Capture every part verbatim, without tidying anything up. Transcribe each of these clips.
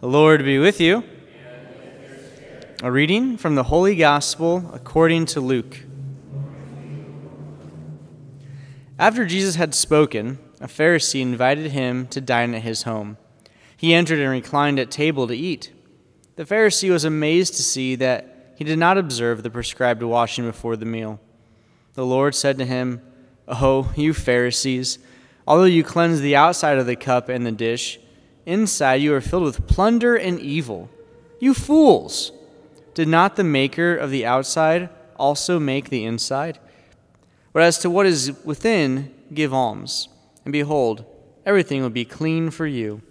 The Lord be with you. A reading from the Holy Gospel according to Luke. After Jesus had spoken, a Pharisee invited him to dine at his home. He entered and reclined at table to eat. The Pharisee was amazed to see that he did not observe the prescribed washing before the meal. The Lord said to him, "Oh, you Pharisees, although you cleanse the outside of the cup and the dish, inside you are filled with plunder and evil. You fools! Did not the maker of the outside also make the inside? But as to what is within, give alms, and behold, everything will be clean for you."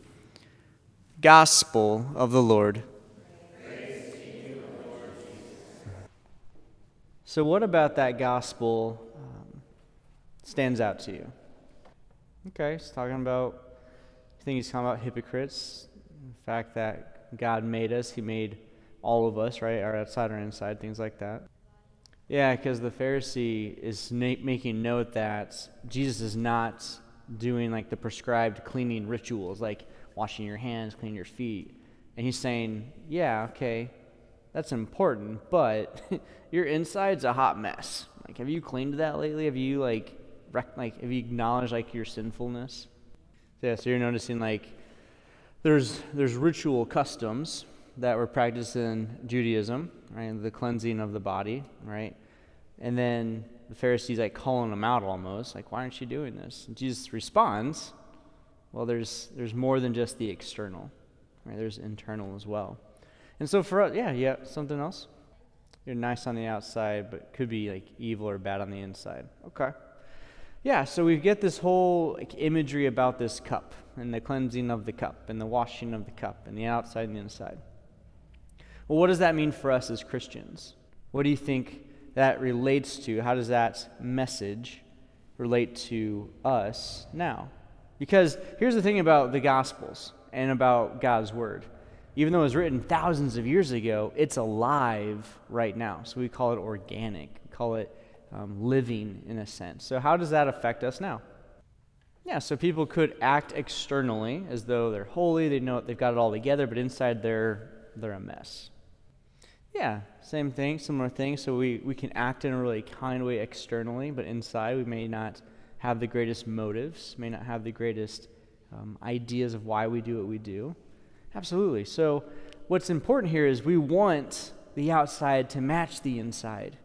Gospel of the Lord. Praise to you, Lord Jesus. So what about that gospel um, stands out to you? Okay, he's talking about I think he's talking about hypocrites, the fact that God made us, he made all of us, right, our outside, our inside, things like that. Yeah, because the Pharisee is na- making note that Jesus is not doing like the prescribed cleaning rituals, like washing your hands, cleaning your feet. And he's saying, yeah, okay, that's important, but your inside's a hot mess. Like, have you cleaned that lately? Have you, like, rec- like have you acknowledged, like, your sinfulness? Yeah, so you're noticing like there's there's ritual customs that were practiced in Judaism, right? The cleansing of the body, right? And then the Pharisees like calling them out almost, like, why aren't you doing this? And Jesus responds, well, there's there's more than just the external, right? There's internal as well. And so for us, yeah, yeah, something else. You're nice on the outside, but could be like evil or bad on the inside. Okay. Yeah, so we get this whole like, imagery about this cup and the cleansing of the cup and the washing of the cup and the outside and the inside. Well, what does that mean for us as Christians? What do you think that relates to? How does that message relate to us now? Because here's the thing about the Gospels and about God's Word. Even though it was written thousands of years ago, it's alive right now. So we call it organic. We call it Um, living in a sense. So how does that affect us now? Yeah, so people could act externally as though they're holy, they know they've got it all together, but inside they're they're a mess. Yeah, same thing, similar thing. So we, we can act in a really kind way externally, but inside we may not have the greatest motives, may not have the greatest um, ideas of why we do what we do. Absolutely. So what's important here is we want the outside to match the inside.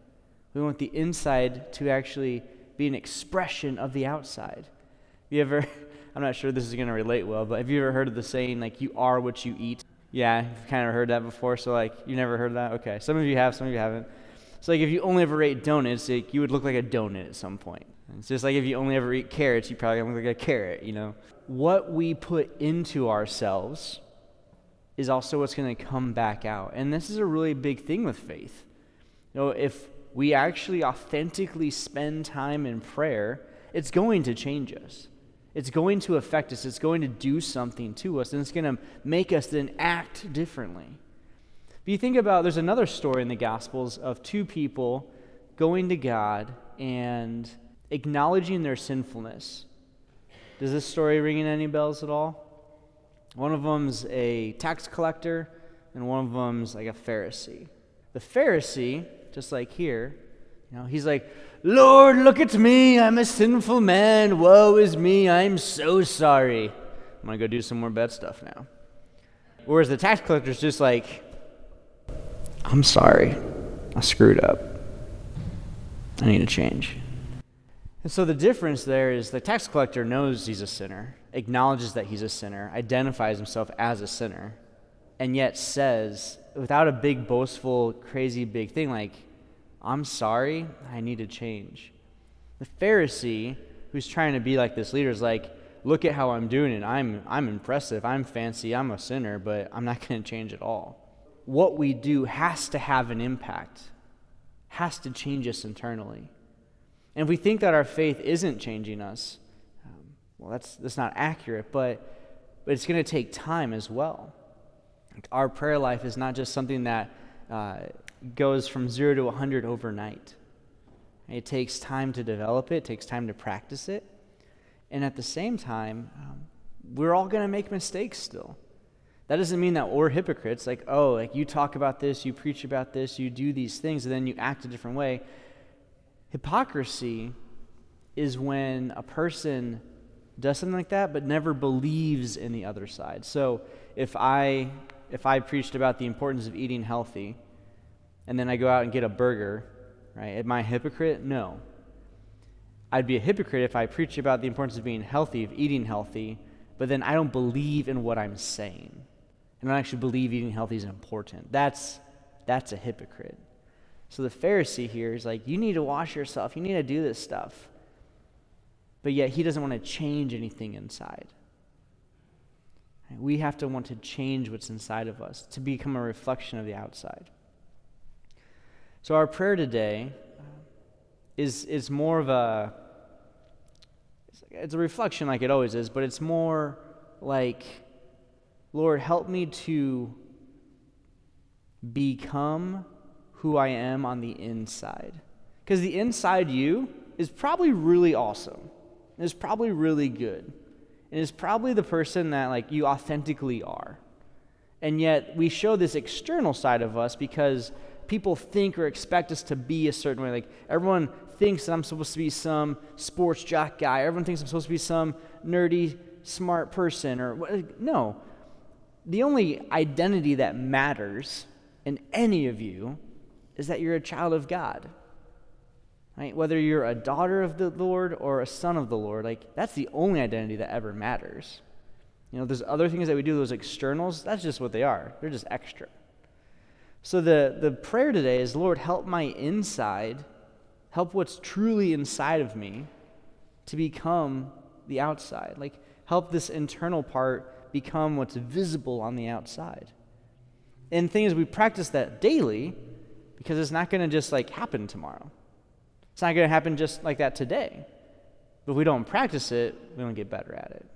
We want the inside to actually be an expression of the outside. You ever, I'm not sure this is going to relate well, but have you ever heard of the saying, like, you are what you eat? Yeah, you've kind of heard that before, so, like, you never heard that? Okay, some of you have, some of you haven't. So, like, if you only ever ate donuts, like, you would look like a donut at some point. It's just like if you only ever eat carrots, you probably look like a carrot, you know? What we put into ourselves is also what's going to come back out. And this is a really big thing with faith. You know, if we actually authentically spend time in prayer, it's going to change us. It's going to affect us. It's going to do something to us, and it's going to make us then act differently. But you think about, there's another story in the Gospels of two people going to God and acknowledging their sinfulness. Does this story ring in any bells at all? One of them's a tax collector, and one of them's like a Pharisee. The Pharisee, just like here, you know, he's like, "Lord, look at me, I'm a sinful man, woe is me, I'm so sorry. I'm gonna go do some more bad stuff now." Whereas the tax collector's just like, "I'm sorry, I screwed up. I need to change." And so the difference there is the tax collector knows he's a sinner, acknowledges that he's a sinner, identifies himself as a sinner, and yet says, without a big, boastful, crazy big thing, like, "I'm sorry, I need to change." The Pharisee, who's trying to be like this leader, is like, "Look at how I'm doing it. I'm I'm impressive, I'm fancy, I'm a sinner, but I'm not going to change at all." What we do has to have an impact, has to change us internally. And if we think that our faith isn't changing us, um, well, that's that's not accurate, but, but it's going to take time as well. Our prayer life is not just something that uh, goes from zero to one hundred overnight. It takes time to develop it. It takes time to practice it. And at the same time, um, we're all going to make mistakes still. That doesn't mean that we're hypocrites, like, oh, like you talk about this, you preach about this, you do these things, and then you act a different way. Hypocrisy is when a person does something like that but never believes in the other side. So if I if I preached about the importance of eating healthy, and then I go out and get a burger, right? Am I a hypocrite? No. I'd be a hypocrite if I preach about the importance of being healthy, of eating healthy, but then I don't believe in what I'm saying. I don't actually believe eating healthy is important. That's that's a hypocrite. So the Pharisee here is like, you need to wash yourself. You need to do this stuff. But yet he doesn't want to change anything inside. We have to want to change what's inside of us to become a reflection of the outside. So our prayer today is is more of a, it's a reflection like it always is, but it's more like, Lord, help me to become who I am on the inside. Because the inside you is probably really awesome. It's probably really good. And it's probably the person that like you authentically are. And yet we show this external side of us because people think or expect us to be a certain way. Like everyone thinks that I'm supposed to be some sports jock guy. Everyone thinks I'm supposed to be some nerdy, smart person. Or no. The only identity that matters in any of you is that you're a child of God. Right? Whether you're a daughter of the Lord or a son of the Lord, like that's the only identity that ever matters. You know, there's other things that we do, those externals, that's just what they are. They're just extra. So the, the prayer today is, Lord, help my inside, help what's truly inside of me to become the outside. Like help this internal part become what's visible on the outside. And the thing is, we practice that daily because it's not going to just like happen tomorrow. It's not going to happen just like that today. But if we don't practice it, we don't get better at it.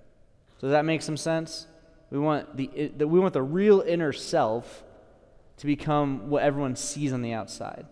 So does that make some sense? We want the it, the we want the real inner self to become what everyone sees on the outside.